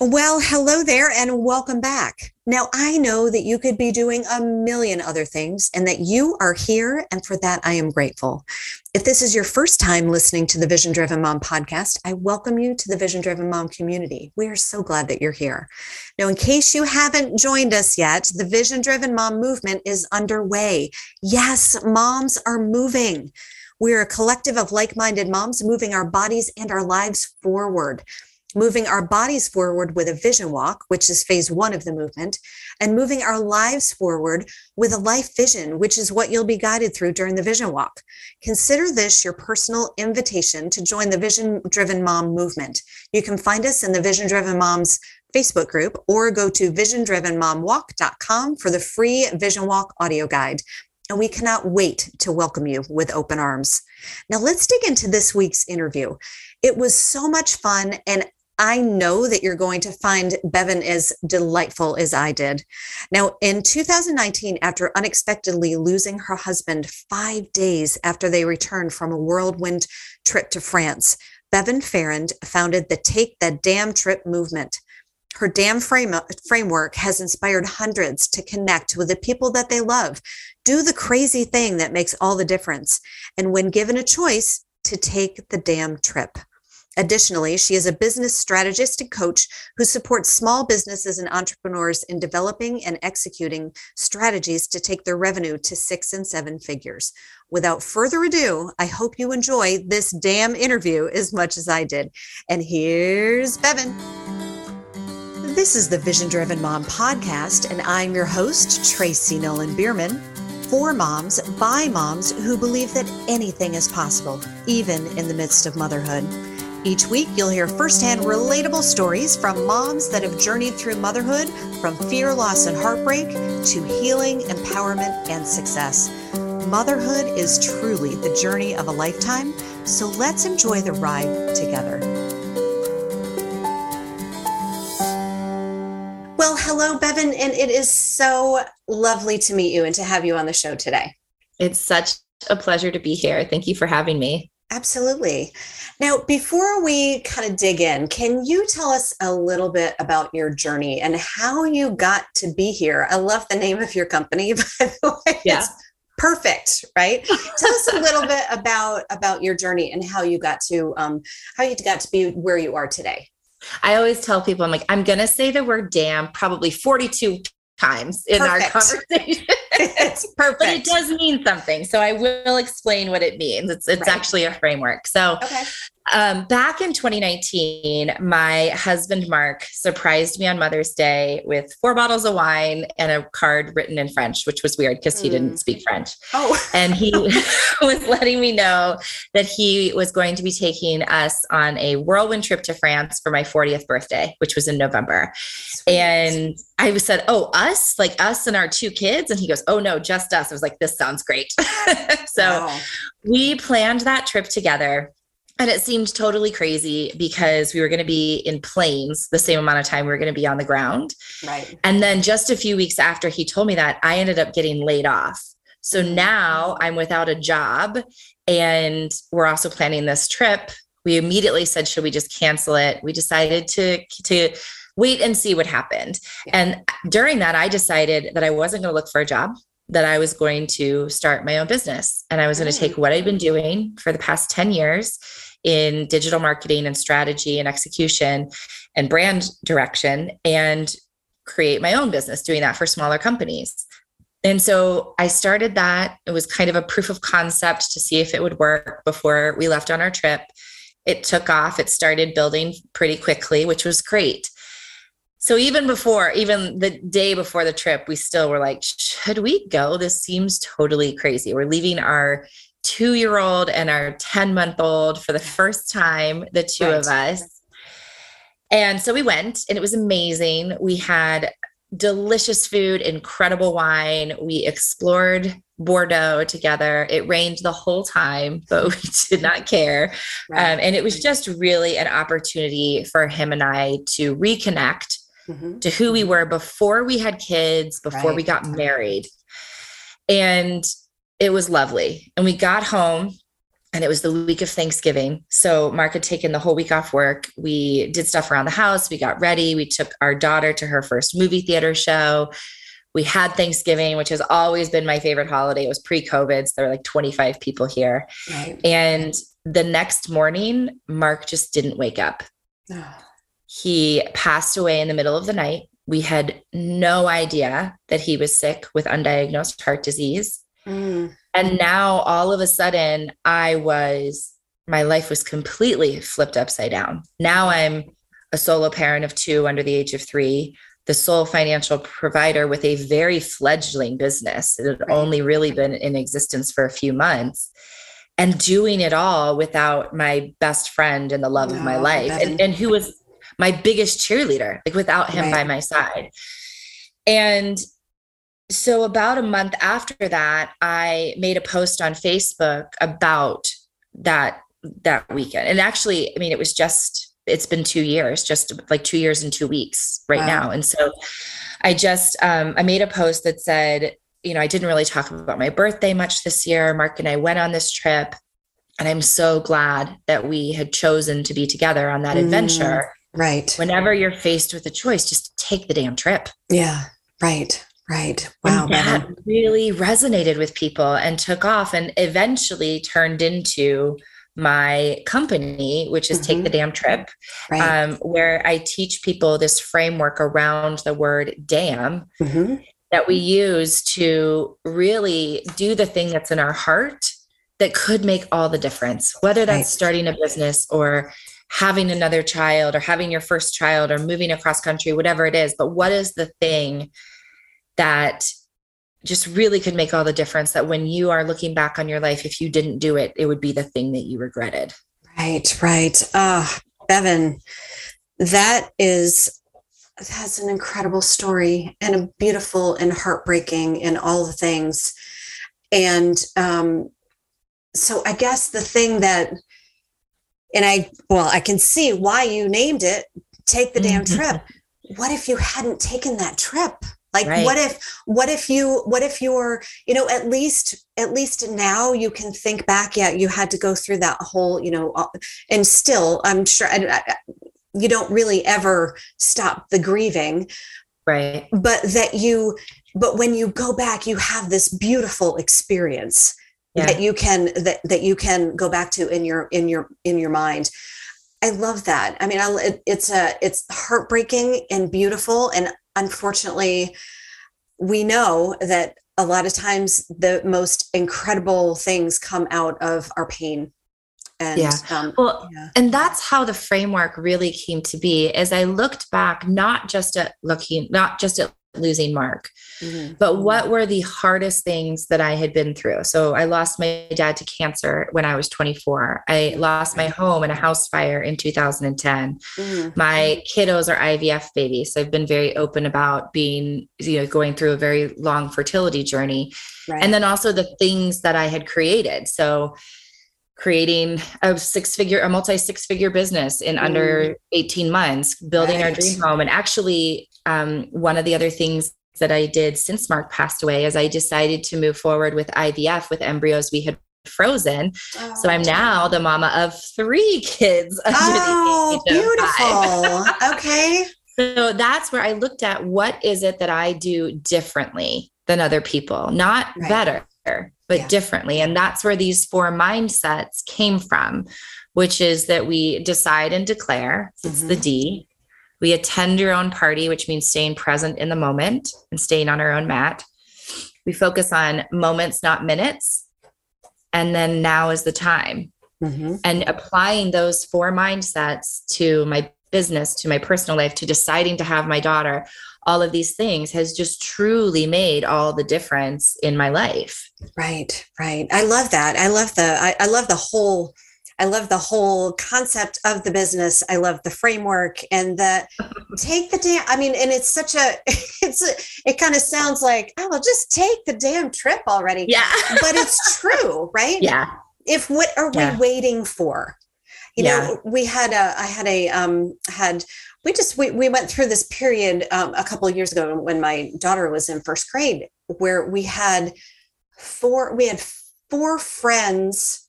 Well, hello there and welcome back. Now, I know that you could be doing a million other things and that you are here, and for that, I am grateful. If this is your first time listening to the Vision Driven Mom podcast, I welcome you to the Vision Driven Mom community. We are so glad that you're here. Now, in case you haven't joined us yet, the Vision Driven Mom movement is underway. Yes, moms are moving. We're a collective of like-minded moms moving our bodies and our lives forward. Moving our bodies forward with a vision walk, which is phase one of the movement, and moving our lives forward with a life vision, which is what you'll be guided through during the vision walk. Consider this your personal invitation to join the Vision Driven Mom movement. You can find us in the Vision Driven Moms Facebook group or go to visiondrivenmomwalk.com for the free vision walk audio guide. And we cannot wait to welcome you with open arms. Now let's dig into this week's interview. It was so much fun, and I know that you're going to find Bevan as delightful as I did. Now, in 2019, after unexpectedly losing her husband 5 days after they returned from a whirlwind trip to France, Bevan Ferrand founded the Take the Damn Trip movement. Her damn framework has inspired hundreds to connect with the people that they love, do the crazy thing that makes all the difference, and when given a choice, to take the damn trip. Additionally, she is a business strategist and coach who supports small businesses and entrepreneurs in developing and executing strategies to take their revenue to 6 and 7 figures. Without further ado, I hope you enjoy this damn interview as much as I did. And here's Bevan. This is the Vision Driven Mom podcast, and I'm your host, Tracy Nolan Bierman. For moms, by moms who believe that anything is possible, even in the midst of motherhood. Each week, you'll hear firsthand relatable stories from moms that have journeyed through motherhood from fear, loss, and heartbreak to healing, empowerment, and success. Motherhood is truly the journey of a lifetime, so let's enjoy the ride together. Well, hello, Bevan, and it is so lovely to meet you and to have you on the show today. It's such a pleasure to be here. Thank you for having me. Absolutely. Now, before we kind of dig in, can you tell us a little bit about your journey and how you got to be here? I love the name of your company, by the way. Yeah. It's perfect, right? Tell us a little bit about your journey and how you got to be where you are today. I always tell people, I'm like, I'm going to say the word damn probably 42 times in perfect. Our conversation. It's perfect. But it does mean something. So I will explain what it means. It's right. Actually a framework. So okay. Back in 2019, my husband, Mark, surprised me on Mother's Day with 4 bottles of wine and a card written in French, which was weird because he didn't speak French. Oh, and he was letting me know that he was going to be taking us on a whirlwind trip to France for my 40th birthday, which was in November. Sweet. And I said, oh, us? Like us and our 2 kids? And he goes, oh no, just us. I was like, this sounds great. So we planned that trip together. And it seemed totally crazy because we were going to be in planes the same amount of time we were going to be on the ground. Right. And then just a few weeks after he told me that, I ended up getting laid off. So now I'm without a job, and we're also planning this trip. We immediately said, should we just cancel it? We decided to wait and see what happened. Yeah. And during that, I decided that I wasn't going to look for a job, that I was going to start my own business. And I was going to take what I'd been doing for the past 10 years in digital marketing and strategy and execution and brand direction and create my own business doing that for smaller companies. And so I started that. It was kind of a proof of concept to see if it would work before we left on our trip. It took off. It started building pretty quickly, which was great. So even the day before the trip, we still were like, should we go? This seems totally crazy. We're leaving our 2-year-old and our 10-month-old for the first time, the two right. of us. And so we went, and it was amazing. We had delicious food, incredible wine. We explored Bordeaux together. It rained the whole time, but we did not care. Right. And it was just really an opportunity for him and I to reconnect Mm-hmm. to who we were before we had kids, before right. we got married. And it was lovely. And we got home And it was the week of Thanksgiving. So Mark had taken the whole week off work. We did stuff around the house. We got ready. We took our daughter to her first movie theater show. We had Thanksgiving, which has always been my favorite holiday. It was pre-COVID. So there were like 25 people here. Right. And the next morning, Mark just didn't wake up. Oh. He passed away in the middle of the night. We had no idea that he was sick with undiagnosed heart disease. Mm. And now all of a sudden my life was completely flipped upside down. Now I'm a solo parent of two under the age of three, the sole financial provider with a very fledgling business. It had only really been in existence for a few months, and doing it all without my best friend and the love of my life and who was my biggest cheerleader, like without him by my side. And so about a month after that, I made a post on Facebook about that weekend. And actually, I mean, it's been 2 years, just like 2 years and 2 weeks right now. And so I just, I made a post that said, you know, I didn't really talk about my birthday much this year. Mark and I went on this trip, and I'm so glad that we had chosen to be together on that adventure. Right. Whenever you're faced with a choice, just take the damn trip. Yeah. Right. Right. Wow. And that really resonated with people and took off and eventually turned into my company, which is Take the Damn Trip, where I teach people this framework around the word damn that we use to really do the thing that's in our heart that could make all the difference, whether that's starting a business or having another child or having your first child or moving across country, whatever it is. But what is the thing that just really could make all the difference, that when you are looking back on your life, if you didn't do it, it would be the thing that you regretted? Right, right. Oh, Bevan, that's an incredible story, and a beautiful and heartbreaking and all the things. And so I guess the thing that, I can see why you named it Take the Damn Trip. What if you hadn't taken that trip? Like, what if you're, you know, at least now you can think back, you had to go through that whole, you know, and still I'm sure you don't really ever stop the grieving. Right. But when you go back, you have this beautiful experience that you can go back to in your mind. I love that. I mean, it's heartbreaking and beautiful. And unfortunately, we know that a lot of times the most incredible things come out of our pain. And, and that's how the framework really came to be. As I looked back, not just at losing Mark, but what were the hardest things that I had been through? So I lost my dad to cancer when I was 24. I lost my home in a house fire in 2010. My kiddos are IVF babies. So I've been very open about being, you know, going through a very long fertility journey. Right. And then also the things that I had created. So creating a multi-six-figure business in under 18 months, building our dream home. And actually, one of the other things that I did since Mark passed away is I decided to move forward with IVF with embryos we had frozen. Oh. So I'm now the mama of three kids under the age of 5. Okay. So that's where I looked at, what is it that I do differently than other people? Not better, but differently. And that's where these four mindsets came from, which is that we decide and declare. It's the D. We attend your own party, which means staying present in the moment and staying on our own mat. We focus on moments, not minutes. And then now is the time. And applying those four mindsets to my business, to my personal life, to deciding to have my daughter, all of these things has just truly made all the difference in my life. Right. Right. I love that. I love the whole concept of the business. I love the framework and the take the damn, I mean, and it's such it kind of sounds like, oh, well, just take the damn trip already. Yeah. But it's true, right? Yeah. If what are we waiting for? You know, we went through this period a couple of years ago when my daughter was in first grade, where we had four friends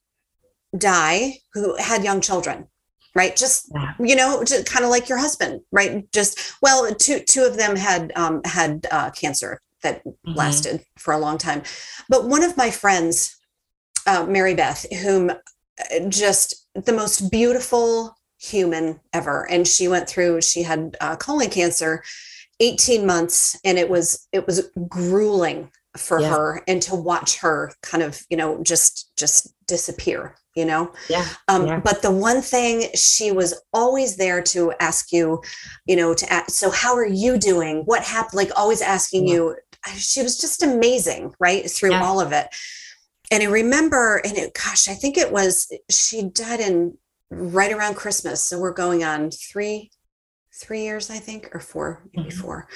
die who had young children, right? Just, you know, just kind of like your husband, right? Just, well, two of them had had cancer that lasted for a long time. But one of my friends, Mary Beth, whom just the most beautiful human ever. And she went through, she had colon cancer, 18 months. And it was grueling for her, and to watch her kind of, you know, just disappear, you know? But the one thing, she was always there to ask you, you know, to ask, so how are you doing? What happened? Like always asking you. She was just amazing, right? Through all of it. And I remember, and it, gosh, I think it was, she died in right around Christmas. So we're going on three years, I think, or four, maybe four.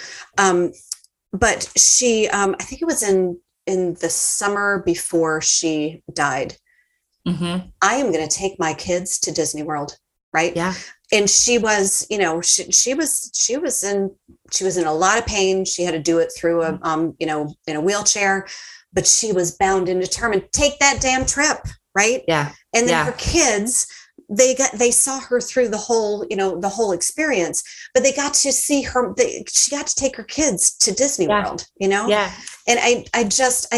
But she, I think it was in the summer before she died. I am going to take my kids to Disney World. Right. Yeah. And she was, you know, she was in a lot of pain. She had to do it through a, you know, in a wheelchair, but she was bound and determined, take that damn trip. Right. Yeah. And then her kids, they saw her through the whole, you know, the whole experience, but they got to see her, she got to take her kids to Disney World, you know? Yeah. And I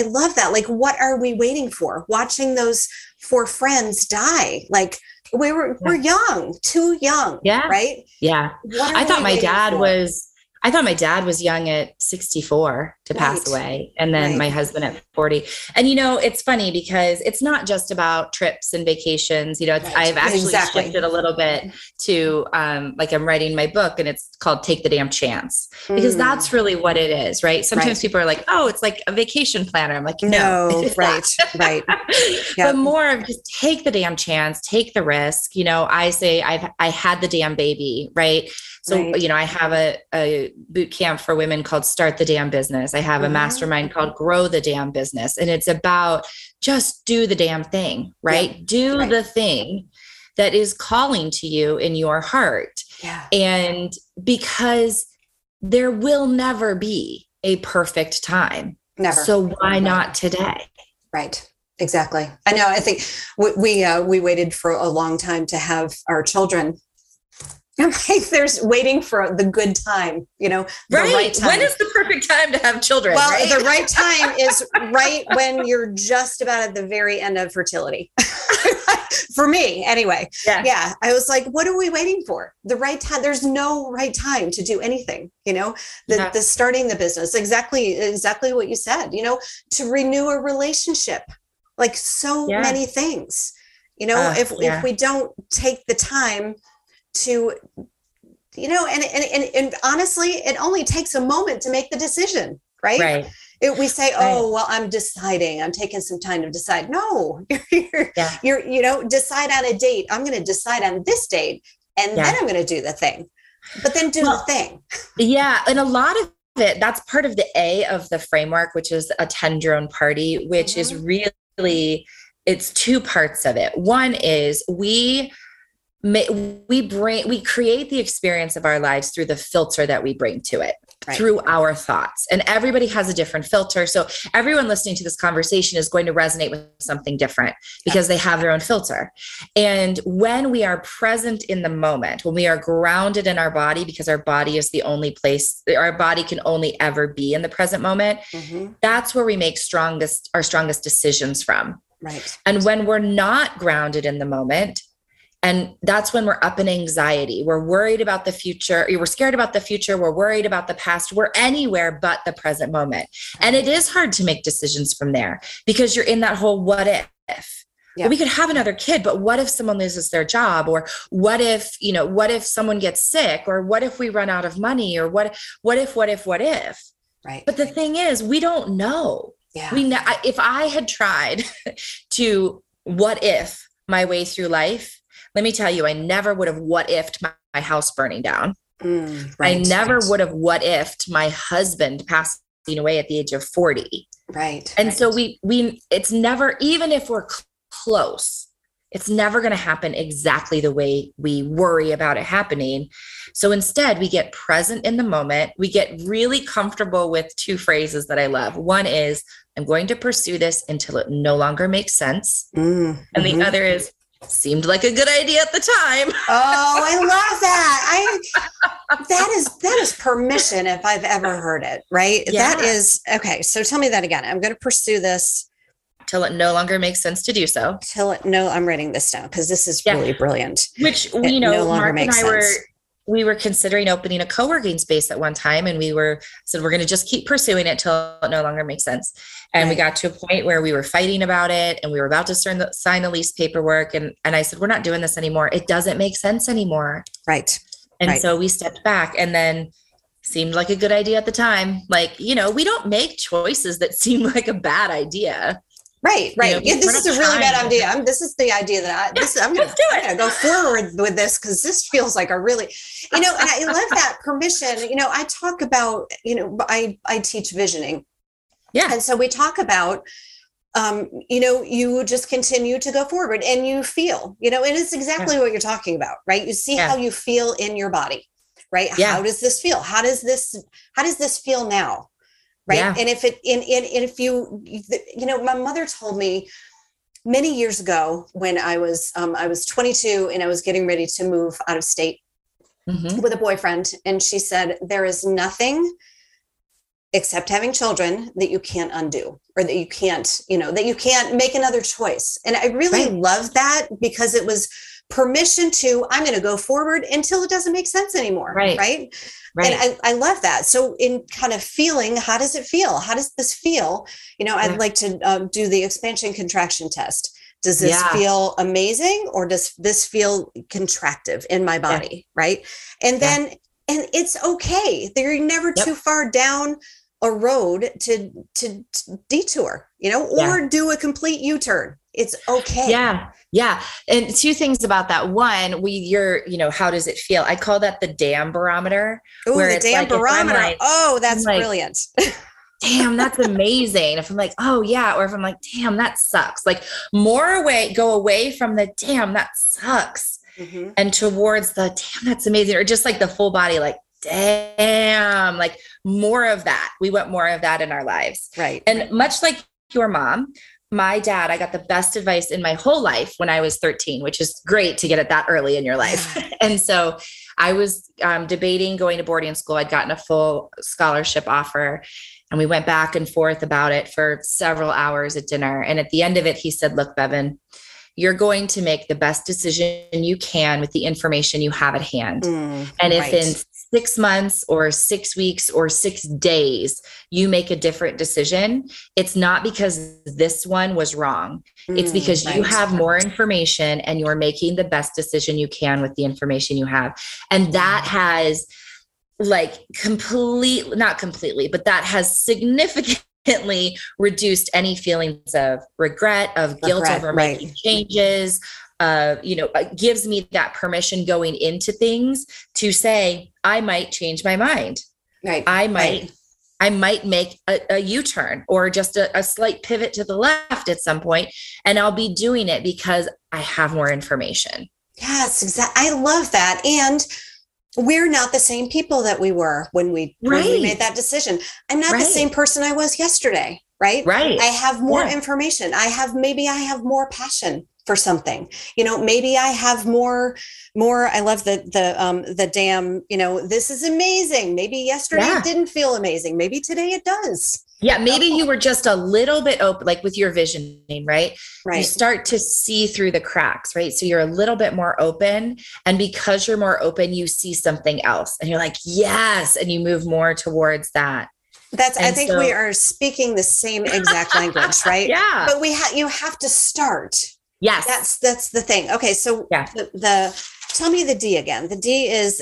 love that. Like, what are we waiting for? Watching those four friends die. Like we're young, too young. Yeah. Right. Yeah. I thought my dad was young at 64 to pass away. And then my husband at 40. And, you know, it's funny because it's not just about trips and vacations. You know, I've actually shifted a little bit to like I'm writing my book and it's called Take the Damn Chance, because that's really what it is. Right. Sometimes people are like, oh, it's like a vacation planner. I'm like, no. Right. Yep. But more of just take the damn chance, take the risk. You know, I say I had the damn baby. Right. So, you know, I have a boot camp for women called Start the Damn Business. I have a mastermind called Grow the Damn Business. And it's about just do the damn thing, right? Yeah. Do the thing that is calling to you in your heart. Yeah. And because there will never be a perfect time. Never. So why not today? Right. Exactly. I know. I think we waited for a long time to have our children. I'm like, there's waiting for the good time, you know, the right time. When is the perfect time to have children? Well, the right time is right when you're just about at the very end of fertility. For me, anyway. Yeah. Yeah. I was like, what are we waiting for? The right time. There's no right time to do anything, you know, the starting the business. Exactly what you said, you know, to renew a relationship, like so many things, you know, if we don't take the time to, you know, and honestly, it only takes a moment to make the decision, right? Right. We say, oh, well, I'm deciding. I'm taking some time to decide. No, you know, decide on a date. I'm going to decide on this date, and then I'm going to do the thing. But then do the thing. Yeah, and a lot of it. That's part of the A of the framework, which is attend your own party, which is really, it's two parts of it. One is we create the experience of our lives through the filter that we bring to it, through our thoughts. And everybody has a different filter. So everyone listening to this conversation is going to resonate with something different because they have their own filter. And when we are present in the moment, when we are grounded in our body, because our body is the only place, our body can only ever be in the present moment. That's where we make our strongest decisions from. Right. And when we're not grounded in the moment, and that's when we're up in anxiety. We're worried about the future. We're scared about the future. We're worried about the past. We're anywhere but the present moment. And it is hard to make decisions from there because you're in that whole what if. Yeah. Well, we could have another kid, but what if someone loses their job? Or what if someone gets sick? Or what if we run out of money? Or what if? Right. But the thing is, we don't know. Yeah. If I had tried to what if my way through life, let me tell you, I never would have what ifed my house burning down. I never would have what ifed my husband passing away at the age of 40. Right. And so we it's never, even if we're close, it's never going to happen exactly the way we worry about it happening. So instead, we get present in the moment. We get really comfortable with two phrases that I love. One is, I'm going to pursue this until it no longer makes sense. And the other is, seemed like a good idea at the time. Oh, I love that. That is permission if I've ever heard it, right? Yeah. That is, okay. So tell me that again. I'm going to pursue this. Till it no longer makes sense to do so. I'm writing this down because this is really brilliant. Which, you know, no Mark and I we were considering opening a co-working space at one time, and we said, we're going to just keep pursuing it till it no longer makes sense. And we got to a point where we were fighting about it, and we were about to sign the lease paperwork. And I said, we're not doing this anymore. It doesn't make sense anymore. Right. And so we stepped back, and then seemed like a good idea at the time. Like, you know, we don't make choices that seem like a bad idea. Right. You know, this is a really bad idea. This is the idea that I'm going to go forward with this because this feels like a really, you know, and I love that permission. You know, I talk about, you know, I teach visioning. Yeah. And so we talk about, you know, you just continue to go forward and you feel, you know, and it's exactly what you're talking about, right? You see how you feel in your body, right? Yeah. How does this feel? How does this feel now? Right. Yeah. And if you know, my mother told me many years ago when I was 22 and I was getting ready to move out of state with a boyfriend. And she said, there is nothing except having children that you can't undo, or that you can't, you know, that you can't make another choice. And I really loved that because it was permission to, I'm going to go forward until it doesn't make sense anymore. Right. And I love that. So in kind of feeling, how does it feel? How does this feel? You know, I'd like to do the expansion contraction test. Does this feel amazing, or does this feel contractive in my body? Yeah. Right. And then, and it's okay. You're never too far down a road to detour, you know, or do a complete U-turn. It's okay. Yeah. Yeah. And two things about that. One, you know, how does it feel? I call that the damn barometer. Oh, the damn barometer. Like, oh, that's brilliant. Like, damn, that's amazing. If I'm like, oh yeah. Or if I'm like, damn, that sucks. Like go away from the damn, that sucks. Mm-hmm. And towards the damn, that's amazing. Or just like the full body, like, damn, like more of that. We want more of that in our lives. Right. And much like your mom, my dad, I got the best advice in my whole life when I was 13, which is great to get it that early in your life. And so I was debating going to boarding school. I'd gotten a full scholarship offer, and we went back and forth about it for several hours at dinner. And at the end of it, he said, look, Bevan, you're going to make the best decision you can with the information you have at hand. And if in 6 months or 6 weeks or 6 days you make a different decision, it's not because this one was wrong. It's because you have more information and you're making the best decision you can with the information you have. And that has that has significantly reduced any feelings of regret, of guilt over making changes. You know, it gives me that permission going into things to say, I might change my mind. Right. I might make a U-turn or just a slight pivot to the left at some point, and I'll be doing it because I have more information. Yes, exactly. I love that. And we're not the same people that we were when we made that decision. I'm not the same person I was yesterday. Right. I have more information. I have more passion for something, you know, maybe I have more, I love the damn, you know, this is amazing. Maybe yesterday it didn't feel amazing. Maybe today it does. Yeah. Maybe you were just a little bit open, like with your visioning, right? Right. You start to see through the cracks, right? So you're a little bit more open, and because you're more open, you see something else and you're like, yes. And you move more towards that. I think we are speaking the same exact language, right? Yeah. But you have to start. Yes. That's the thing. Okay. So tell me the D again. The D is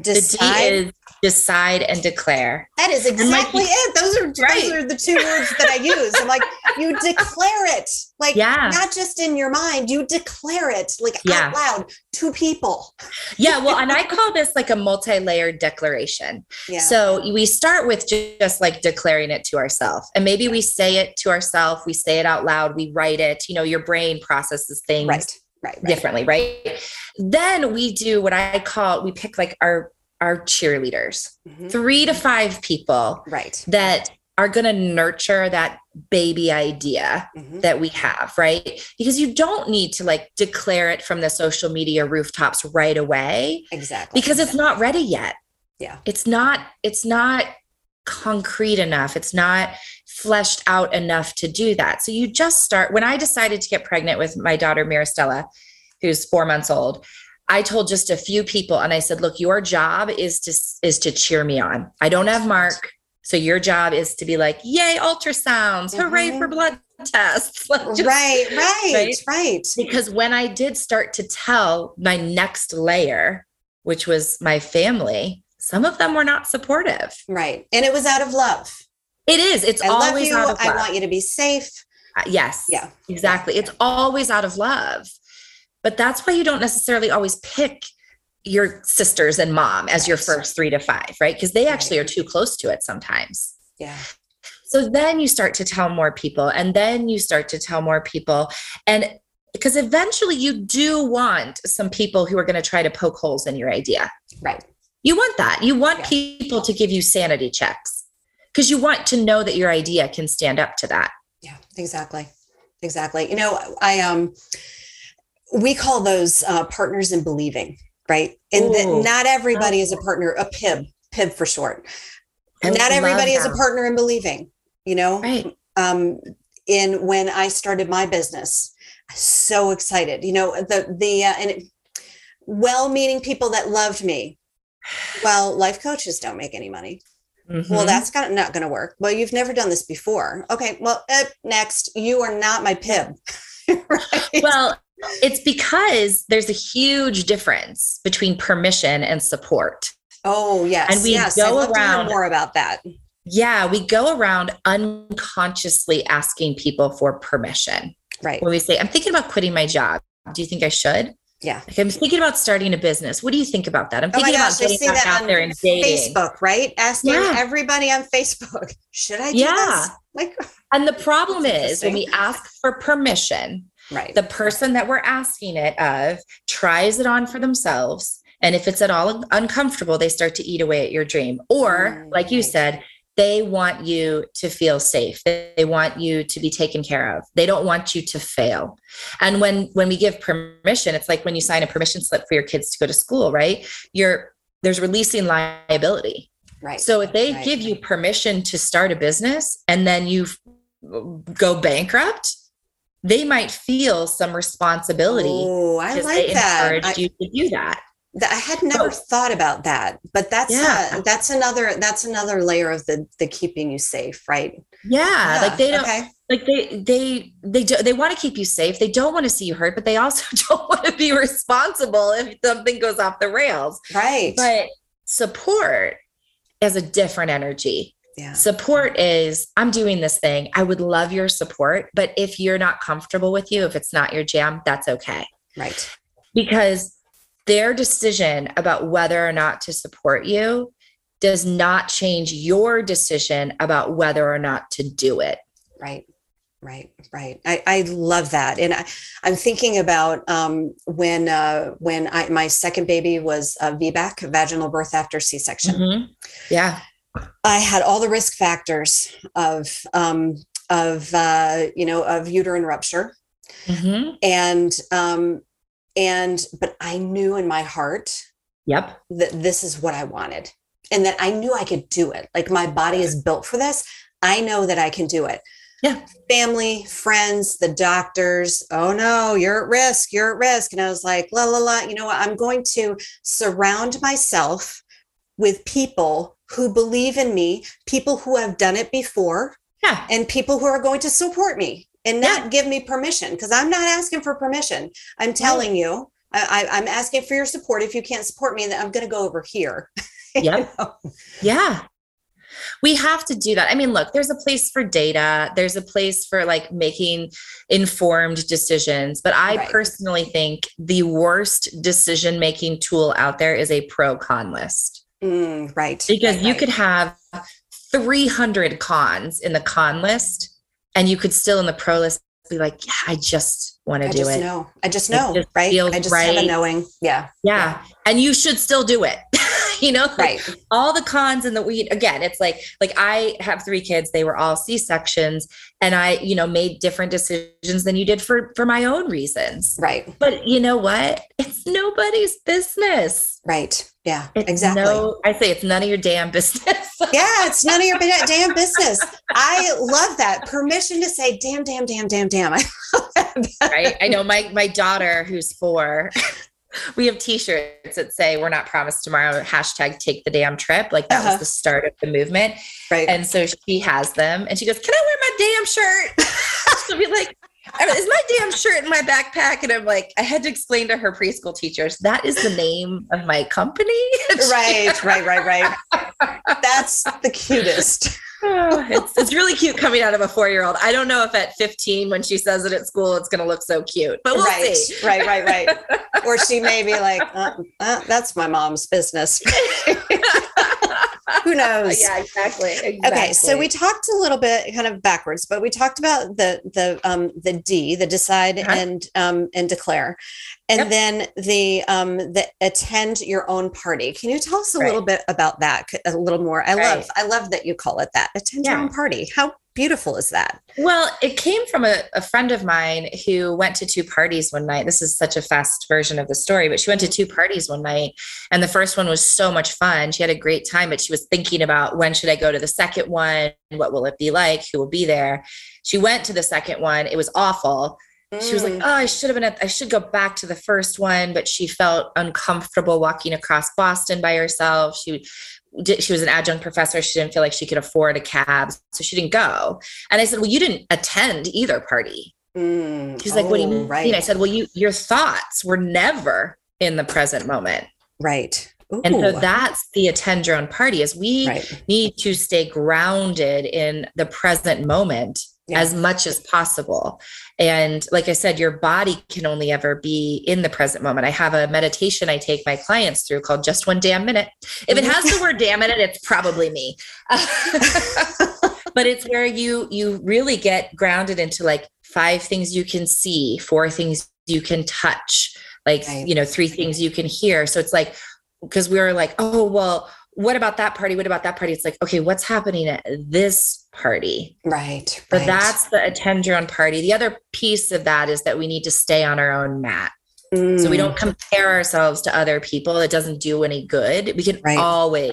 decide. The D is decide and declare. That is exactly it. Those are the two words that I use. I'm like, you declare it, like not just in your mind, you declare it like out loud to people. Yeah. Well, and I call this like a multi-layered declaration. Yeah. So we start with just like declaring it to ourselves, and maybe we say it to ourselves. We say it out loud. We write it, you know, your brain processes things differently. Right. Then we do what I call, we pick like our cheerleaders, 3 to 5 people that are going to nurture that baby idea that we have, right? Because you don't need to like declare it from the social media rooftops right away. Exactly. Because it's not ready yet. Yeah. It's not concrete enough. It's not fleshed out enough to do that. So you just start. When I decided to get pregnant with my daughter, Maristella, who's 4 months old, I told just a few people and I said, look, your job is to cheer me on. I don't have Mark. So your job is to be like, yay, ultrasounds, hooray for blood tests. Right. Because when I did start to tell my next layer, which was my family, some of them were not supportive. Right. And it was out of love. It is. It's always out of love. I want you to be safe. Yes. Yeah, exactly. Yeah. It's always out of love. But that's why you don't necessarily always pick your sisters and mom as your first 3 to 5, right? Because they actually are too close to it sometimes. Yeah. So then you start to tell more people, and then you start to tell more people. And because eventually you do want some people who are going to try to poke holes in your idea. Right. You want that. You want people to give you sanity checks because you want to know that your idea can stand up to that. Yeah, exactly. Exactly. You know, we call those partners in believing, right? And that not everybody is a partner, a PIB for short. And not everybody is a partner in believing, you know? Right. When I started my business, so excited, you know, and well-meaning people that loved me. Well, life coaches don't make any money. Mm-hmm. Well, that's not going to work. Well, you've never done this before. Okay. Well, next, you are not my PIB. Right? Well, it's because there's a huge difference between permission and support. Oh, yes. And we go around more about that. Yeah. We go around unconsciously asking people for permission. Right. When we say, I'm thinking about quitting my job. Do you think I should? Yeah. Like, I'm thinking about starting a business. What do you think about that? I'm thinking about getting out there and dating. Facebook, right? Asking everybody on Facebook, should I do this? Like, and the problem is when we ask for permission, right, the person that we're asking it of tries it on for themselves. And if it's at all uncomfortable, they start to eat away at your dream. Or like you said, they want you to feel safe. They want you to be taken care of. They don't want you to fail. And when we give permission, it's like when you sign a permission slip for your kids to go to school, right? There's releasing liability. Right. So if they give you permission to start a business and then you go bankrupt, they might feel some responsibility. Oh, I like that. Encourage you to do that. I had never thought about that, but that's another layer of the keeping you safe, right? Yeah, like they don't like they want to keep you safe. They don't want to see you hurt, but they also don't want to be responsible if something goes off the rails, right? But support is a different energy. Yeah. Support is, I'm doing this thing. I would love your support, but if you're not comfortable with you, if it's not your jam, that's okay, right? Because their decision about whether or not to support you does not change your decision about whether or not to do it. Right. I love that. And I'm thinking about when my second baby was VBAC, vaginal birth after C-section. Mm-hmm. Yeah. I had all the risk factors of uterine rupture. Mm-hmm. But I knew in my heart, that this is what I wanted and that I knew I could do it. Like, my body is built for this. I know that I can do it. Yeah. Family, friends, the doctors. Oh no, you're at risk. And I was like, you know what? I'm going to surround myself with people who believe in me, people who have done it before, and people who are going to support me. And not give me permission, because I'm not asking for permission. I'm telling you, I'm asking for your support. If you can't support me, then I'm going to go over here. Yeah. We have to do that. I mean, look, there's a place for data. There's a place for like making informed decisions. But I personally think the worst decision-making tool out there is a pro-con list. Right. Because you could have 300 cons in the con list. And you could still in the pro list be like, yeah, I just want to do it. I just know, right? I just have a knowing. Yeah. And you should still do it. you know, right. Like all the cons and the weed. Again, it's like I have 3 kids, they were all C-sections, and I, you know, made different decisions than you did for my own reasons. Right. But you know what? It's nobody's business. Right. Yeah, it's exactly. I say it's none of your damn business. Yeah, it's none of your damn business. I love that. Permission to say, damn, damn, damn, damn, damn. I love that. Right. I know my daughter who's 4, we have t-shirts that say we're not promised tomorrow, # take the damn trip. Like that was the start of the movement. Right. And so she has them and she goes, can I wear my damn shirt? She'll be like, is my damn shirt in my backpack? And I'm like, I had to explain to her preschool teachers, that is the name of my company. Right. That's the cutest. Oh, it's really cute coming out of a 4-year-old. I don't know if at 15, when she says it at school, it's going to look so cute, but we'll see. Right. Or she may be like, that's my mom's business. Who knows? Yeah, exactly. Okay. So we talked a little bit kind of backwards, but we talked about the D, the decide and declare, and then the attend your own party. Can you tell us a little bit about that a little more? I love that you call it that. Attend your own party. How beautiful is that? Well, it came from a friend of mine who went to 2 parties one night. This is such a fast version of the story, but she went to 2 parties one night, and the first one was so much fun. She had a great time, but she was thinking about, when should I go to the second one? What will it be like? Who will be there? She went to the second one. It was awful. She was like, oh, I should go back to the first one, but she felt uncomfortable walking across Boston by herself. She was an adjunct professor. She didn't feel like she could afford a cab, so she didn't go. And I said, well, you didn't attend either party. She's like, what do you mean? Right. I said, well, your thoughts were never in the present moment. Right. Ooh. And so that's the attend your own party, is we need to stay grounded in the present moment as much as possible. And like I said, your body can only ever be in the present moment. I have a meditation I take my clients through called Just One Damn Minute. If it has the word damn in it, it's probably me. But it's where you really get grounded into like 5 things you can see, 4 things you can touch, like, 3 things you can hear. So it's like, because we were like, oh, well, what about that party? What about that party? It's like, okay, what's happening at this party? Right. But that's the attend your own party. The other piece of that is that we need to stay on our own mat. So we don't compare ourselves to other people. It doesn't do any good. We can always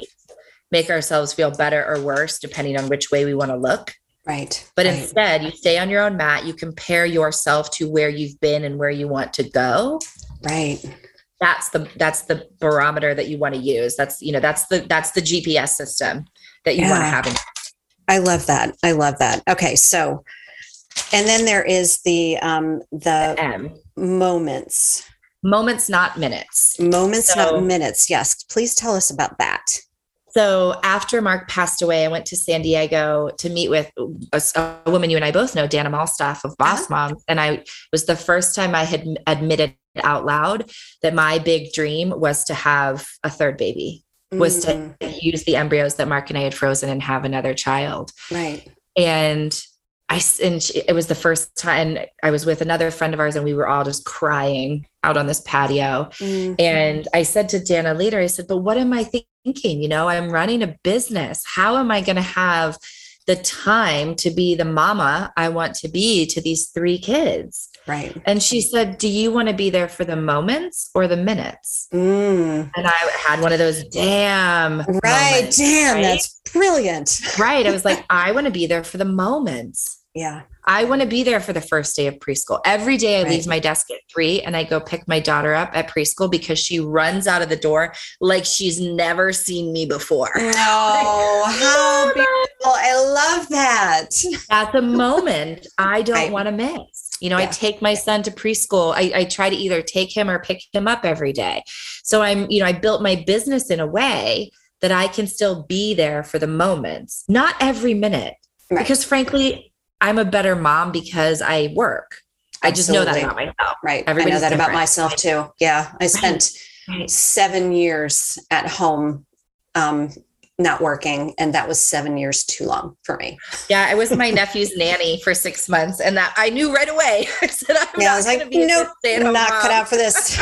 make ourselves feel better or worse, depending on which way we want to look. Right. But instead, you stay on your own mat. You compare yourself to where you've been and where you want to go. Right. That's the barometer that you want to use. That's the GPS system that you want to have. I love that. Okay. So, and then there is the M. moments, not minutes. Yes. Please tell us about that. So after Mark passed away, I went to San Diego to meet with a woman you and I both know, Dana Malstaff of Boss Mom. And it was the first time I had admitted out loud that my big dream was to have a 3rd baby, was to use the embryos that Mark and I had frozen and have another child. Right. And it was the first time I was with another friend of ours, and we were all just crying out on this patio. And I said to Dana later, I said, but what am I thinking? I'm running a business. How am I going to have the time to be the mama I want to be to these 3 kids? Right. And she said, do you want to be there for the moments or the minutes? And I had one of those damn moments, damn, that's brilliant. I was like, I want to be there for the moments. Yeah. I want to be there for the first day of preschool. Every day I leave my desk at 3 and I go pick my daughter up at preschool because she runs out of the door like she's never seen me before. Oh, how beautiful. I love that. That's a moment I don't want to miss. I take my son to preschool. I try to either take him or pick him up every day. So I built my business in a way that I can still be there for the moments, not every minute, because frankly, I'm a better mom because I work. I just know that about myself. Right. Everybody's I know that different. About myself too. Yeah. I spent 7 years at home, not working. And that was 7 years too long for me. Yeah. I was my nephew's nanny for 6 months, and that I knew right away. I said, I'm not going to be a stay-at-home mom. Cut out for this.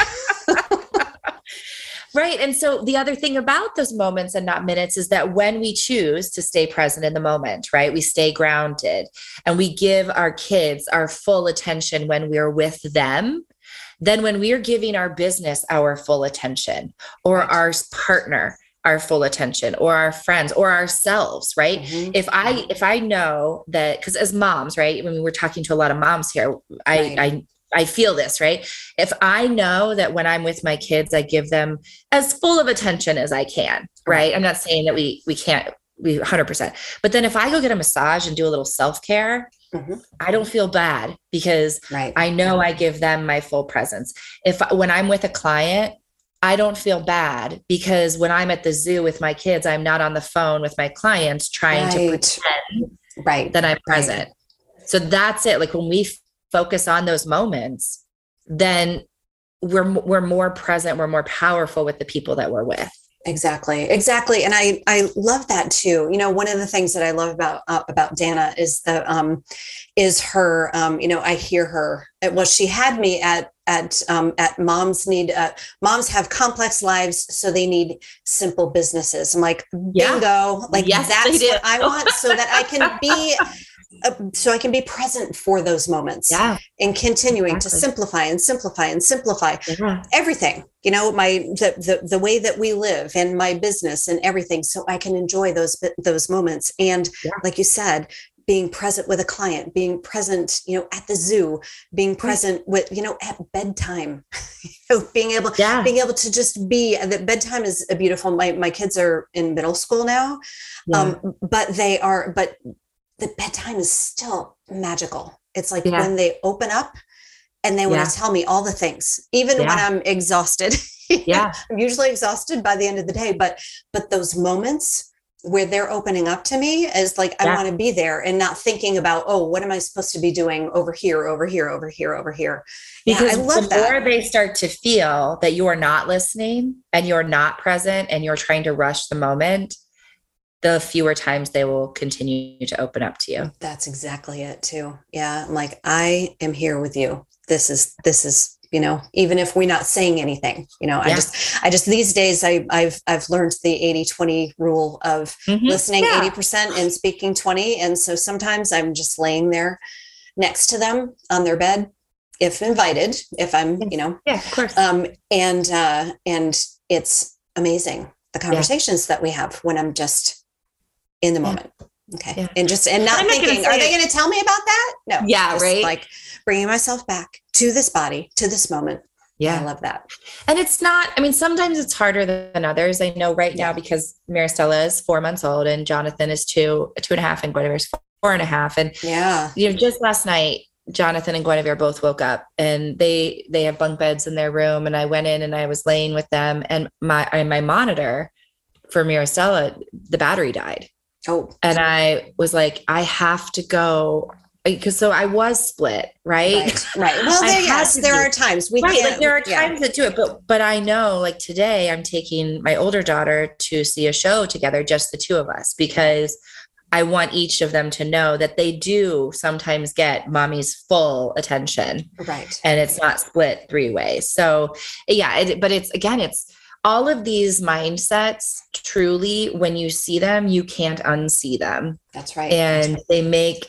Right. And so the other thing about those moments and not minutes is that when we choose to stay present in the moment, right, we stay grounded and we give our kids our full attention when we're with them. Then when we're giving our business our full attention, or our partner our full attention, or our friends, or ourselves, right? Mm-hmm. If I know that, because as moms, right, when we're talking to a lot of moms here, right. I feel this, right? If I know that when I'm with my kids, I give them as full of attention as I can, right? I'm not saying that we can't, we 100%. But then if I go get a massage and do a little self-care, mm-hmm. I don't feel bad because I know I give them my full presence. When I'm with a client, I don't feel bad because when I'm at the zoo with my kids, I'm not on the phone with my clients trying to pretend that I'm present. So that's it. Like when we focus on those moments, then we're more present, we're more powerful with the people that we're with. Exactly. And I love that too. You know, one of the things that I love about Dana is her, you know, I hear her. Well, she had me at moms need, moms have complex lives, so they need simple businesses. I'm like, bingo, that's what I want, so that I can be present for those moments and continuing to simplify everything, you know, the way that we live and my business and everything. So I can enjoy those moments. And like you said, being present with a client, being present, you know, at the zoo, being present with, you know, at bedtime, you know, being able to just be, that bedtime is a beautiful, my kids are in middle school now, but the bedtime is still magical. It's like when they open up and they want to tell me all the things, even when I'm exhausted. I'm usually exhausted by the end of the day, but those moments where they're opening up to me is like, I want to be there and not thinking about, oh, what am I supposed to be doing over here? Because I love that. The more they start to feel that you are not listening and you're not present and you're trying to rush the moment, the fewer times they will continue to open up to you. That's exactly it too. Yeah. I'm like, I am here with you. This is, you know, even if we're not saying anything, you know, I just, these days I've learned the 80-20 rule of listening 80% and speaking 20. And so sometimes I'm just laying there next to them on their bed, if invited, if I'm, you know, of course. And it's amazing, the conversations that we have when I'm just in the moment. Okay. Yeah. And not thinking, are they going to tell me about that? No. Yeah. Just right. Like bringing myself back to this body, to this moment. Yeah. I love that. And it's not, I mean, sometimes it's harder than others. I know right now, because Maristella is 4 months old and Jonathan is two and a half and Guinevere is 4 and a half. And you know, just last night, Jonathan and Guinevere both woke up and they have bunk beds in their room. And I went in and I was laying with them, and my monitor for Maristella, the battery died. Oh, and I was like, I have to go. Because so I was split, right. Well, there are times we can't. Like, there are times that do it, but I know, like today, I'm taking my older daughter to see a show together, just the two of us, because I want each of them to know that they do sometimes get mommy's full attention, right? And it's not split three ways. So yeah, but it's, again, it's all of these mindsets. Truly, when you see them, you can't unsee them. That's right. And they make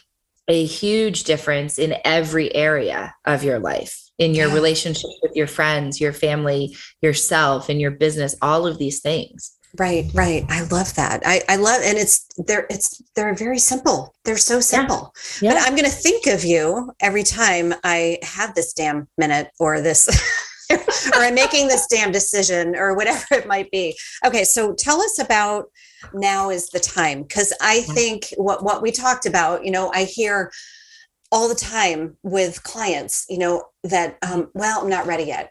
a huge difference in every area of your life, in your relationship with your friends, your family, yourself, and your business, all of these things. Right. I love that. I love, and they're very simple. They're so simple, but I'm going to think of you every time I have this damn minute or this, or I'm making this damn decision or whatever it might be. Okay. So tell us about, now is the time. Because I think what we talked about, you know, I hear all the time with clients, you know, that, well, I'm not ready yet.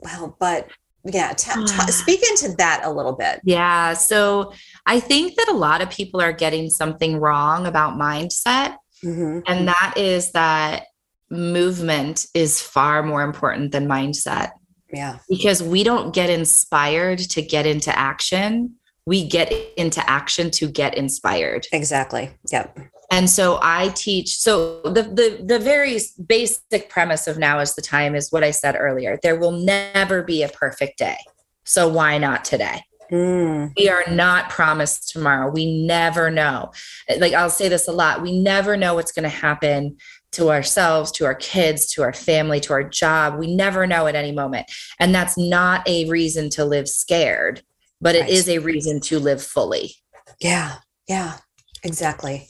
Well, but speak into that a little bit. Yeah. So I think that a lot of people are getting something wrong about mindset. Mm-hmm. And that is that movement is far more important than mindset. Yeah. Because we don't get inspired to get into action. We get into action to get inspired. Exactly. Yep. And so I teach. So the very basic premise of now is the time is what I said earlier. There will never be a perfect day. So why not today? Mm. We are not promised tomorrow. We never know. Like, I'll say this a lot. We never know what's going to happen to ourselves, to our kids, to our family, to our job. We never know at any moment. And that's not a reason to live scared, but it is a reason to live fully. Yeah. Yeah, exactly.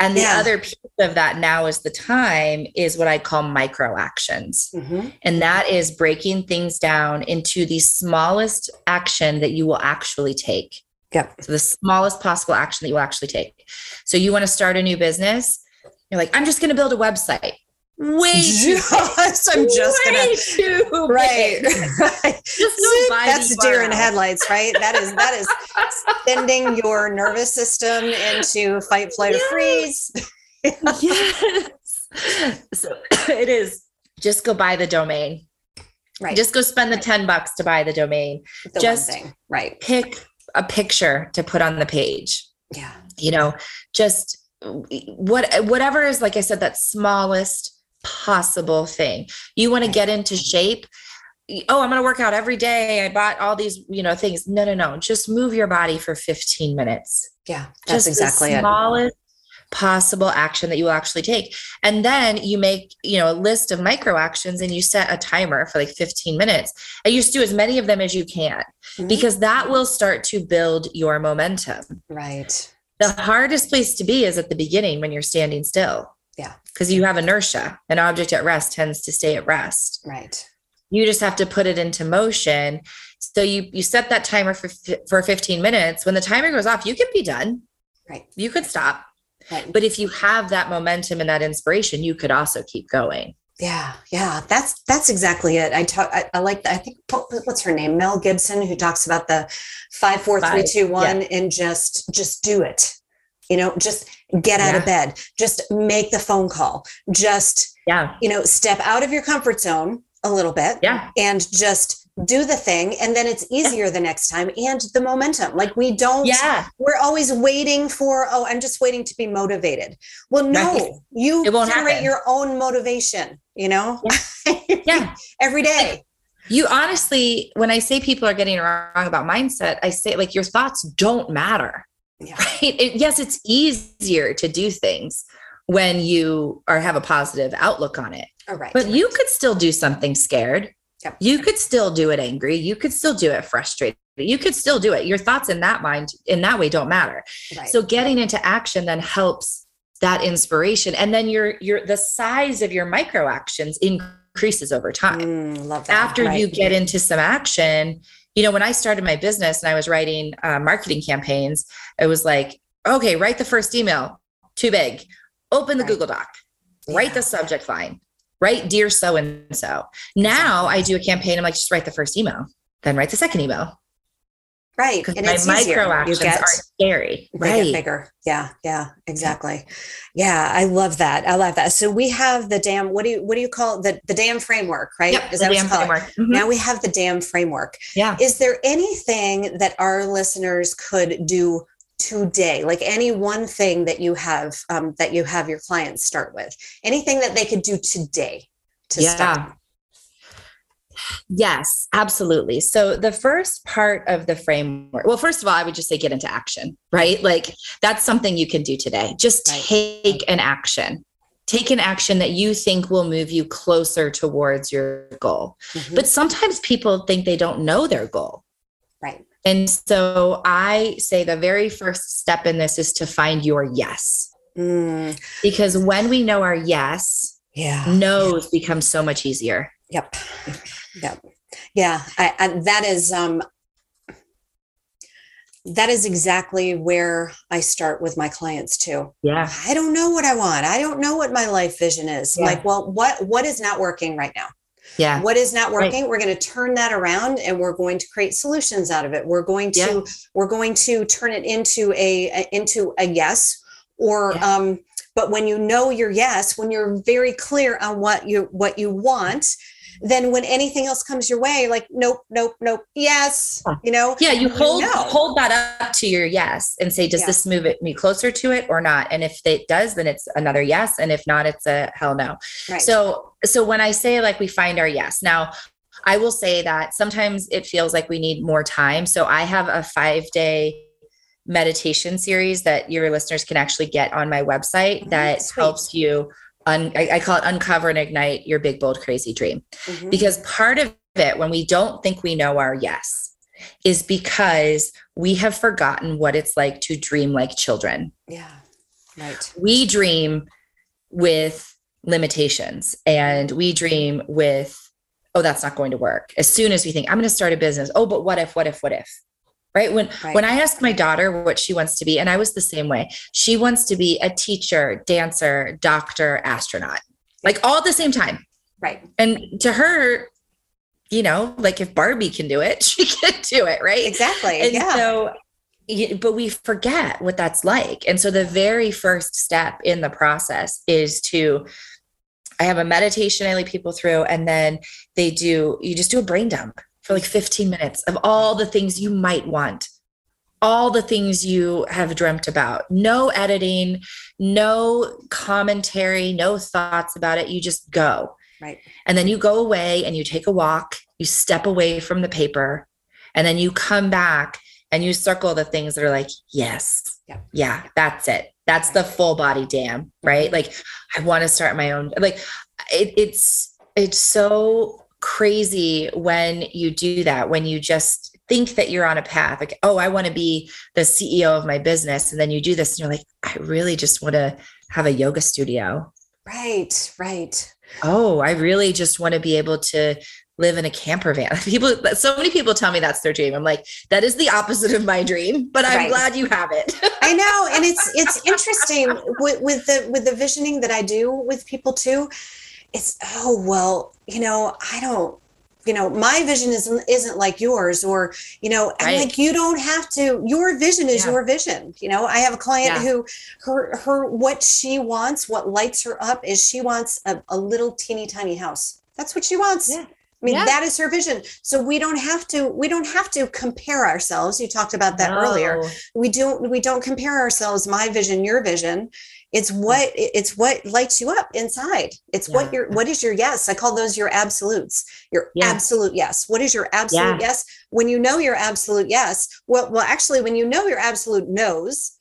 And the other piece of that, now is the time, is what I call micro actions. Mm-hmm. And that is breaking things down into the smallest action that you will actually take. Yep. So the smallest possible action that you will actually take. So you want to start a new business. You're like, I'm just going to build a website. That's deer in headlights, right? That is sending your nervous system into fight, flight, or freeze. Yes. So it is. Just go buy the domain. Right. Just go spend the $10 to buy the domain. The just one thing. Right. Pick a picture to put on the page. Yeah. You know, just whatever is, like I said, that smallest possible thing. You want to get into shape. Oh, I'm going to work out every day. I bought all these, things. No. Just move your body for 15 minutes. Yeah. That's exactly it. Smallest possible action that you will actually take. And then you make, a list of micro actions, and you set a timer for like 15 minutes, and you just do as many of them as you can, because that will start to build your momentum. Right. The hardest place to be is at the beginning, when you're standing still. Yeah. Because you have inertia. An object at rest tends to stay at rest. Right. You just have to put it into motion. So you set that timer for 15 minutes. When the timer goes off, you can be done. Right. You could stop. Right. But if you have that momentum and that inspiration, you could also keep going. Yeah. Yeah. That's exactly it. I like that. I think, what's her name? Mel Gibson, who talks about the 5, 4, 3, 2, 1, and just do it, just get out of bed, just make the phone call, just, step out of your comfort zone a little bit and just do the thing. And then it's easier the next time. And the momentum, like we don't, we're always waiting for, I'm just waiting to be motivated. Well, no, you generate your own motivation, every day. You honestly, when I say people are getting it wrong about mindset, I say, like, your thoughts don't matter, right? It's easier to do things when you have a positive outlook on it. All right. But you could still do something scared. Yep. You could still do it angry. You could still do it frustrated. You could still do it. Your thoughts in that way don't matter. Right. So getting into action then helps that inspiration. And then the size of your micro actions increases over time. Love that. After you get into some action, when I started my business and I was writing marketing campaigns, it was like, okay, write the first email, too big, open the Google Doc, write the subject line. Right. Dear so-and-so. Now I do a campaign. I'm like, just write the first email, then write the second email. Right. Because my micro actions aren't scary. Right. Bigger. Yeah. Yeah, exactly. Yeah. I love that. So we have the damn, what do you call it? The damn framework, right? Yep, is that what you call it? Mm-hmm. Now we have the damn framework. Yeah. Is there anything that our listeners could do today, like any one thing that you have your clients start with, anything that they could do today to start? Yes, absolutely. So the first part of the framework, well, first of all, I would just say get into action, right? Like, that's something you can do today. Just take an action. Take an action that you think will move you closer towards your goal. Mm-hmm. But sometimes people think they don't know their goal. Right. And so I say the very first step in this is to find your yes. Mm. Because when we know our yes, no's becomes so much easier. Yep. Yeah. That is exactly where I start with my clients too. Yeah. I don't know what I want. I don't know what my life vision is. Yeah. Like, well, what is not working right now? Yeah. What is not working? Right. We're going to turn that around, and we're going to create solutions out of it. We're going to turn it into a yes, or, but when you know your yes, when you're very clear on what you want, then when anything else comes your way, like, nope. Yes. You hold that up to your yes and say, does this move me closer to it or not? And if it does, then it's another yes. And if not, it's a hell no. Right. So when I say, like, we find our yes, now I will say that sometimes it feels like we need more time. So I have a 5-day meditation series that your listeners can actually get on my website that helps you I call it uncover and ignite your big, bold, crazy dream. Mm-hmm. Because part of it, when we don't think we know our yes, is because we have forgotten what it's like to dream like children. Yeah. Right. We dream with limitations and we dream with, oh, that's not going to work. As soon as we think I'm going to start a business. Oh, but what if, right? When I asked my daughter what she wants to be, and I was the same way. She wants to be a teacher, dancer, doctor, astronaut, like all at the same time. Right. And to her, you know, like if Barbie can do it, she can do it. Right. Exactly. And so, but we forget what that's like. And so the very first step in the process is to, I have a meditation I lead people through, and then you just do a brain dump for like 15 minutes of all the things you might want, all the things you have dreamt about, no editing, no commentary, no thoughts about it. You just go. Right. And then you go away and you take a walk, you step away from the paper, and then you come back and you circle the things that are like, yes, yeah, that's it. That's the full body damn, right? Like I want to start my own, like it's so crazy when you do that, when you just think that you're on a path, like, oh, I want to be the CEO of my business. And then you do this and you're like, I really just want to have a yoga studio. Right. Oh, I really just want to be able to live in a camper van. So many people tell me that's their dream. I'm like, that is the opposite of my dream, but I'm glad you have it. I know. And it's interesting with the visioning that I do with people too. It's, oh, well, you know, I don't, you know, my vision isn't like yours, or, you know, I'm like, you don't have to, your vision is your vision. You know, I have a client who her, what she wants, what lights her up is she wants a little teeny tiny house. That's what she wants. Yeah. I mean, that is her vision. So we don't have to compare ourselves. You talked about that earlier. We don't compare ourselves, my vision, your vision. It's what lights you up inside. It's what is your yes. I call those your absolutes, your absolute yes. What is your absolute yes? When you know your absolute yes, well, actually, when you know your absolute no's,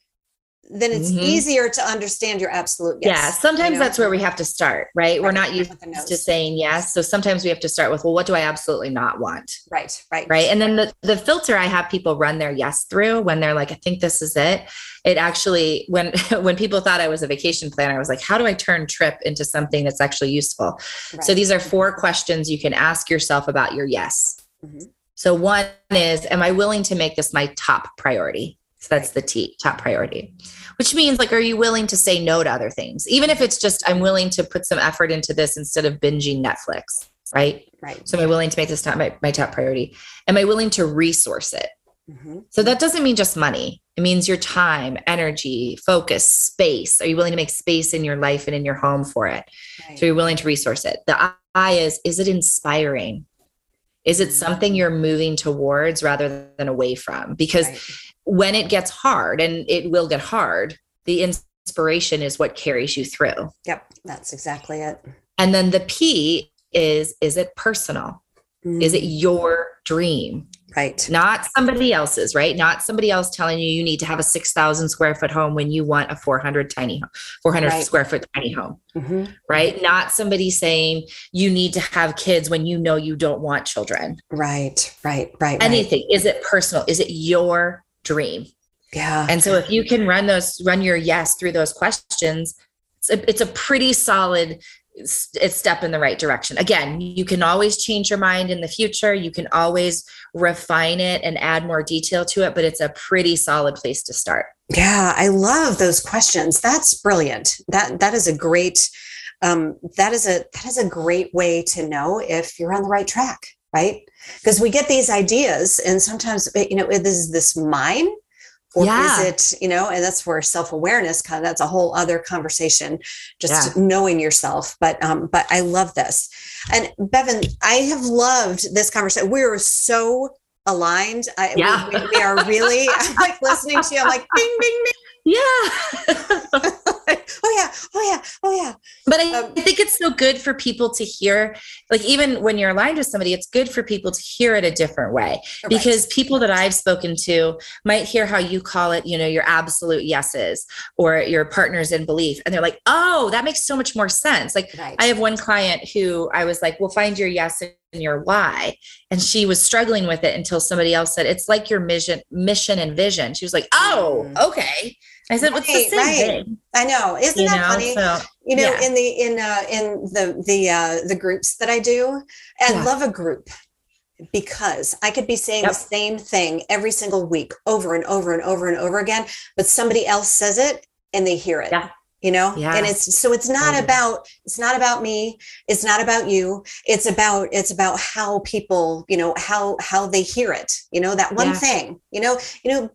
then it's easier to understand your absolute yes. Yeah. Sometimes that's where we have to start, right? We're not used to saying yes. So sometimes we have to start with, well, what do I absolutely not want? Right. And then the filter I have people run their yes through when they're like, I think this is it. It actually, when people thought I was a vacation planner, I was like, how do I turn trip into something that's actually useful? Right. So these are 4 questions you can ask yourself about your yes. Mm-hmm. So one is, am I willing to make this my top priority? So that's the T, top priority, which means like, are you willing to say no to other things? Even if it's just, I'm willing to put some effort into this instead of binging Netflix, right? Right. So am I willing to make this not my top priority? Am I willing to resource it? Mm-hmm. So that doesn't mean just money. It means your time, energy, focus, space. Are you willing to make space in your life and in your home for it? Right. So you're willing to resource it. The I is it inspiring? Is it something you're moving towards rather than away from? Because when it gets hard, and it will get hard, the inspiration is what carries you through. Yep. That's exactly it. And then the P is it personal? Mm. Is it your dream? Right. Not somebody else's, right? Not somebody else telling you need to have a 6,000 square foot home when you want a 400 square foot tiny home, right? Not somebody saying you need to have kids when you know you don't want children. Right. Anything. Is it personal? Is it your dream? Yeah. And so if you can run your yes through those questions, it's a pretty solid step in the right direction. Again, you can always change your mind in the future. You can always refine it and add more detail to it, but it's a pretty solid place to start. Yeah. I love those questions. That's brilliant. That is a great, that is a great way to know if you're on the right track. Right. Because we get these ideas and sometimes, you know, is this mine or is it, you know, and that's where self-awareness kind of, that's a whole other conversation, just knowing yourself. But I love this. And Bevan, I have loved this conversation. We are so aligned. We are really, I'm like listening to you. I'm like, bing, bing, bing. Yeah. Oh yeah. But I think it's so good for people to hear, like even when you're aligned with somebody, it's good for people to hear it a different way, because people that I've spoken to might hear how you call it, you know, your absolute yeses or your partners in belief. And they're like, oh, that makes so much more sense. Like I have one client who I was like, well, find your yes and your why. And she was struggling with it until somebody else said, it's like your mission and vision. She was like, oh, okay. I said, what's the same thing? I know. Isn't that funny? So, you know, in the groups that I do, I love a group because I could be saying the same thing every single week over and over and over and over again, but somebody else says it and they hear it. Yeah. You know, and it's, so it's not about, it's not about me. It's not about you. It's about how people, you know, how they hear it, you know, that one thing, you know,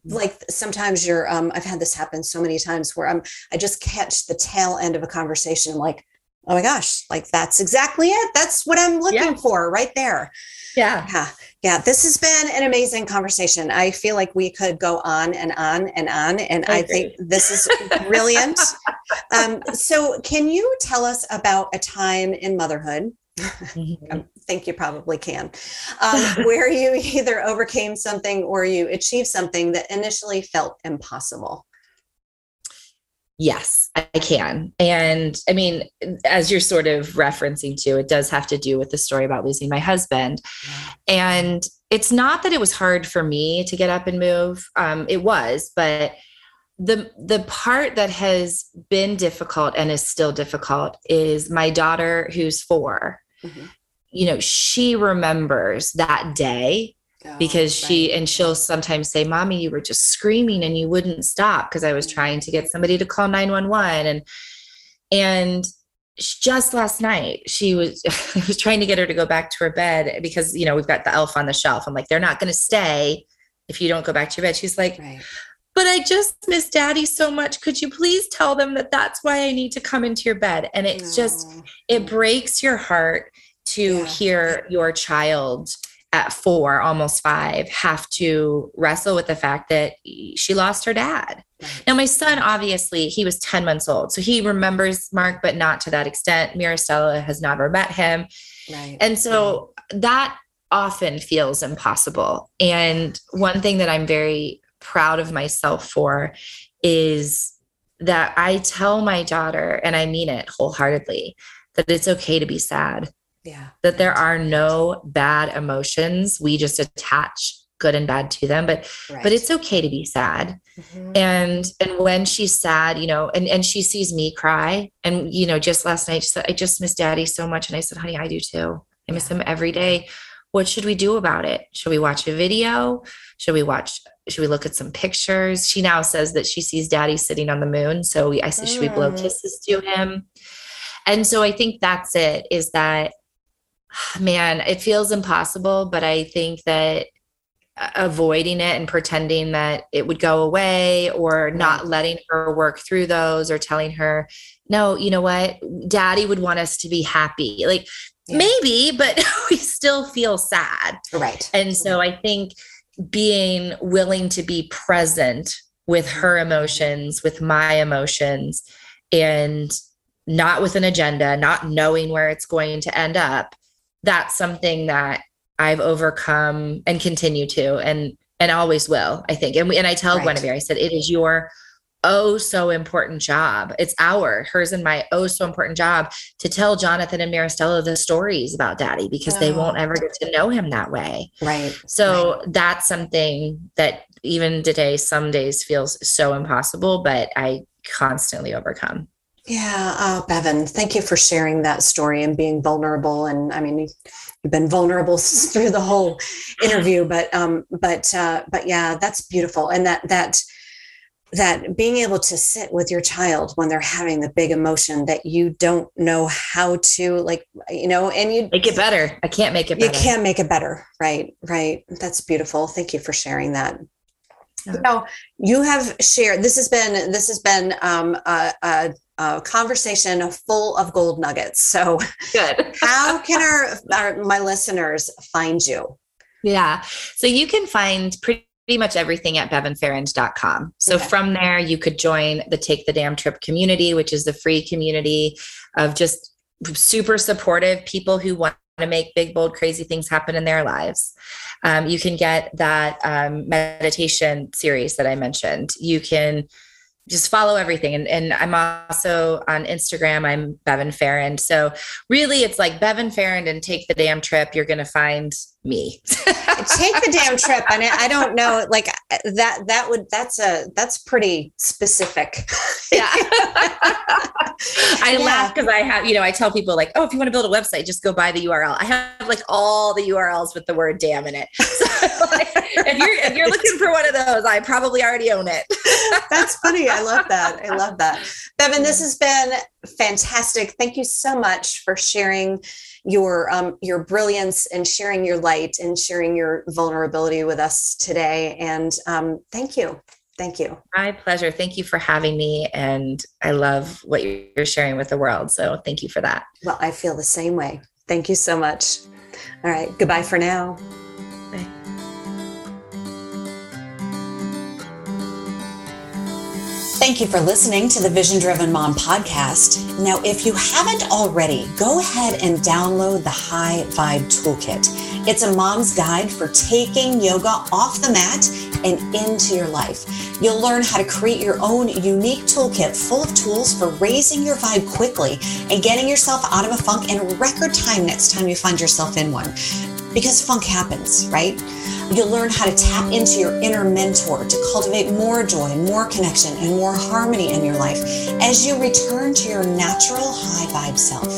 like sometimes you're, I've had this happen so many times where I just catch the tail end of a conversation. I'm like, oh my gosh, like that's exactly it. That's what I'm looking for right there. Yeah. This has been an amazing conversation. I feel like we could go on and on and on. And I think this is brilliant. So can you tell us about a time in motherhood? I think you probably can, where you either overcame something or you achieved something that initially felt impossible. Yes, I can. And I mean, as you're sort of referencing to, it does have to do with the story about losing my husband. And it's not that it was hard for me to get up and move. It was, but the part that has been difficult and is still difficult is my daughter, who's 4, you know, she remembers that day. Because she'll sometimes say, Mommy, you were just screaming and you wouldn't stop, because I was trying to get somebody to call 911. And just last night I was trying to get her to go back to her bed because, you know, we've got the elf on the shelf. I'm like, they're not going to stay if you don't go back to your bed. She's like, but I just miss Daddy so much. Could you please tell them that that's why I need to come into your bed? And it's just, it breaks your heart to hear your child at 4, almost 5, have to wrestle with the fact that she lost her dad. Now, my son, obviously, he was 10 months old. So he remembers Mark, but not to that extent. Maristella has never met him. And so that often feels impossible. And one thing that I'm very proud of myself for is that I tell my daughter, and I mean it wholeheartedly, that it's okay to be sad. That there are no bad emotions. We just attach good and bad to them, but it's okay to be sad. And when she's sad, you know, and she sees me cry, and, you know, just last night she said, I just miss Daddy so much. And I said, honey, I do too. I miss him every day. What should we do about it? Should we watch a video? Should we look at some pictures? She now says that she sees Daddy sitting on the moon. So I said, should we blow kisses to him? And so I think that's it, is that, man, it feels impossible, but I think that avoiding it and pretending that it would go away, or not letting her work through those, or telling her, no, you know what, Daddy would want us to be happy. Like maybe, but we still feel sad. And so I think being willing to be present with her emotions, with my emotions, and not with an agenda, not knowing where it's going to end up, that's something that I've overcome and continue to, and always will, I think. And I tell Guinevere, I said, it is your oh so important job. It's hers and my oh so important job to tell Jonathan and Maristella the stories about Daddy, because they won't ever get to know him that way. So that's something that even today, some days feels so impossible, but I constantly overcome. Yeah. Oh, Bevan, thank you for sharing that story and being vulnerable. And I mean, you've been vulnerable through the whole interview, but yeah, that's beautiful. And that being able to sit with your child when they're having the big emotion that you don't know how to, like, you know, and you make it better. I can't make it better. You can't make it better. Right. That's beautiful. Thank you for sharing that. So you have shared, this has been a conversation full of gold nuggets. So good. How can my listeners find you? Yeah. So you can find pretty pretty much everything at bevanferrand.com. So from there, you could join the Take the Damn Trip community, which is the free community of just super supportive people who want to make big, bold, crazy things happen in their lives. You can get that meditation series that I mentioned. You can just follow everything. And I'm also on Instagram. I'm Bevan Ferrand. So really it's like Bevan Ferrand and Take the Damn Trip. You're going to find me. Take the Damn Trip. And I don't know, like that's pretty specific. Yeah. I laugh because I have, I tell people like, oh, if you want to build a website, just go buy the URL. I have like all the URLs with the word damn in it. So, like, if you're looking for one of those, I probably already own it. That's funny. I love that. I love that. Bevan, this has been fantastic. Thank you so much for sharing your brilliance and sharing your light and sharing your vulnerability with us today. And thank you. Thank you. My pleasure. Thank you for having me. And I love what you're sharing with the world. So thank you for that. Well, I feel the same way. Thank you so much. All right. Goodbye for now. Bye. Thank you for listening to the Vision Driven Mom podcast. Now, if you haven't already, go ahead and download the High Vibe Toolkit. It's a mom's guide for taking yoga off the mat and into your life. You'll learn how to create your own unique toolkit full of tools for raising your vibe quickly and getting yourself out of a funk in record time next time you find yourself in one. Because funk happens, right? You'll learn how to tap into your inner mentor to cultivate more joy, more connection, and more harmony in your life as you return to your natural high vibe self.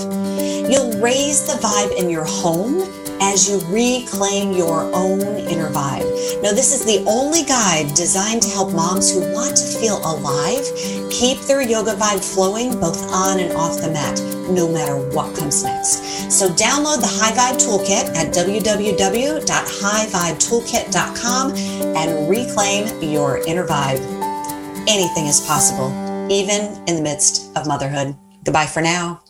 You'll raise the vibe in your home as you reclaim your own inner vibe. Now, this is the only guide designed to help moms who want to feel alive, keep their yoga vibe flowing both on and off the mat, no matter what comes next. So download the High Vibe Toolkit at www.highvibetoolkit.com and reclaim your inner vibe. Anything is possible, even in the midst of motherhood. Goodbye for now.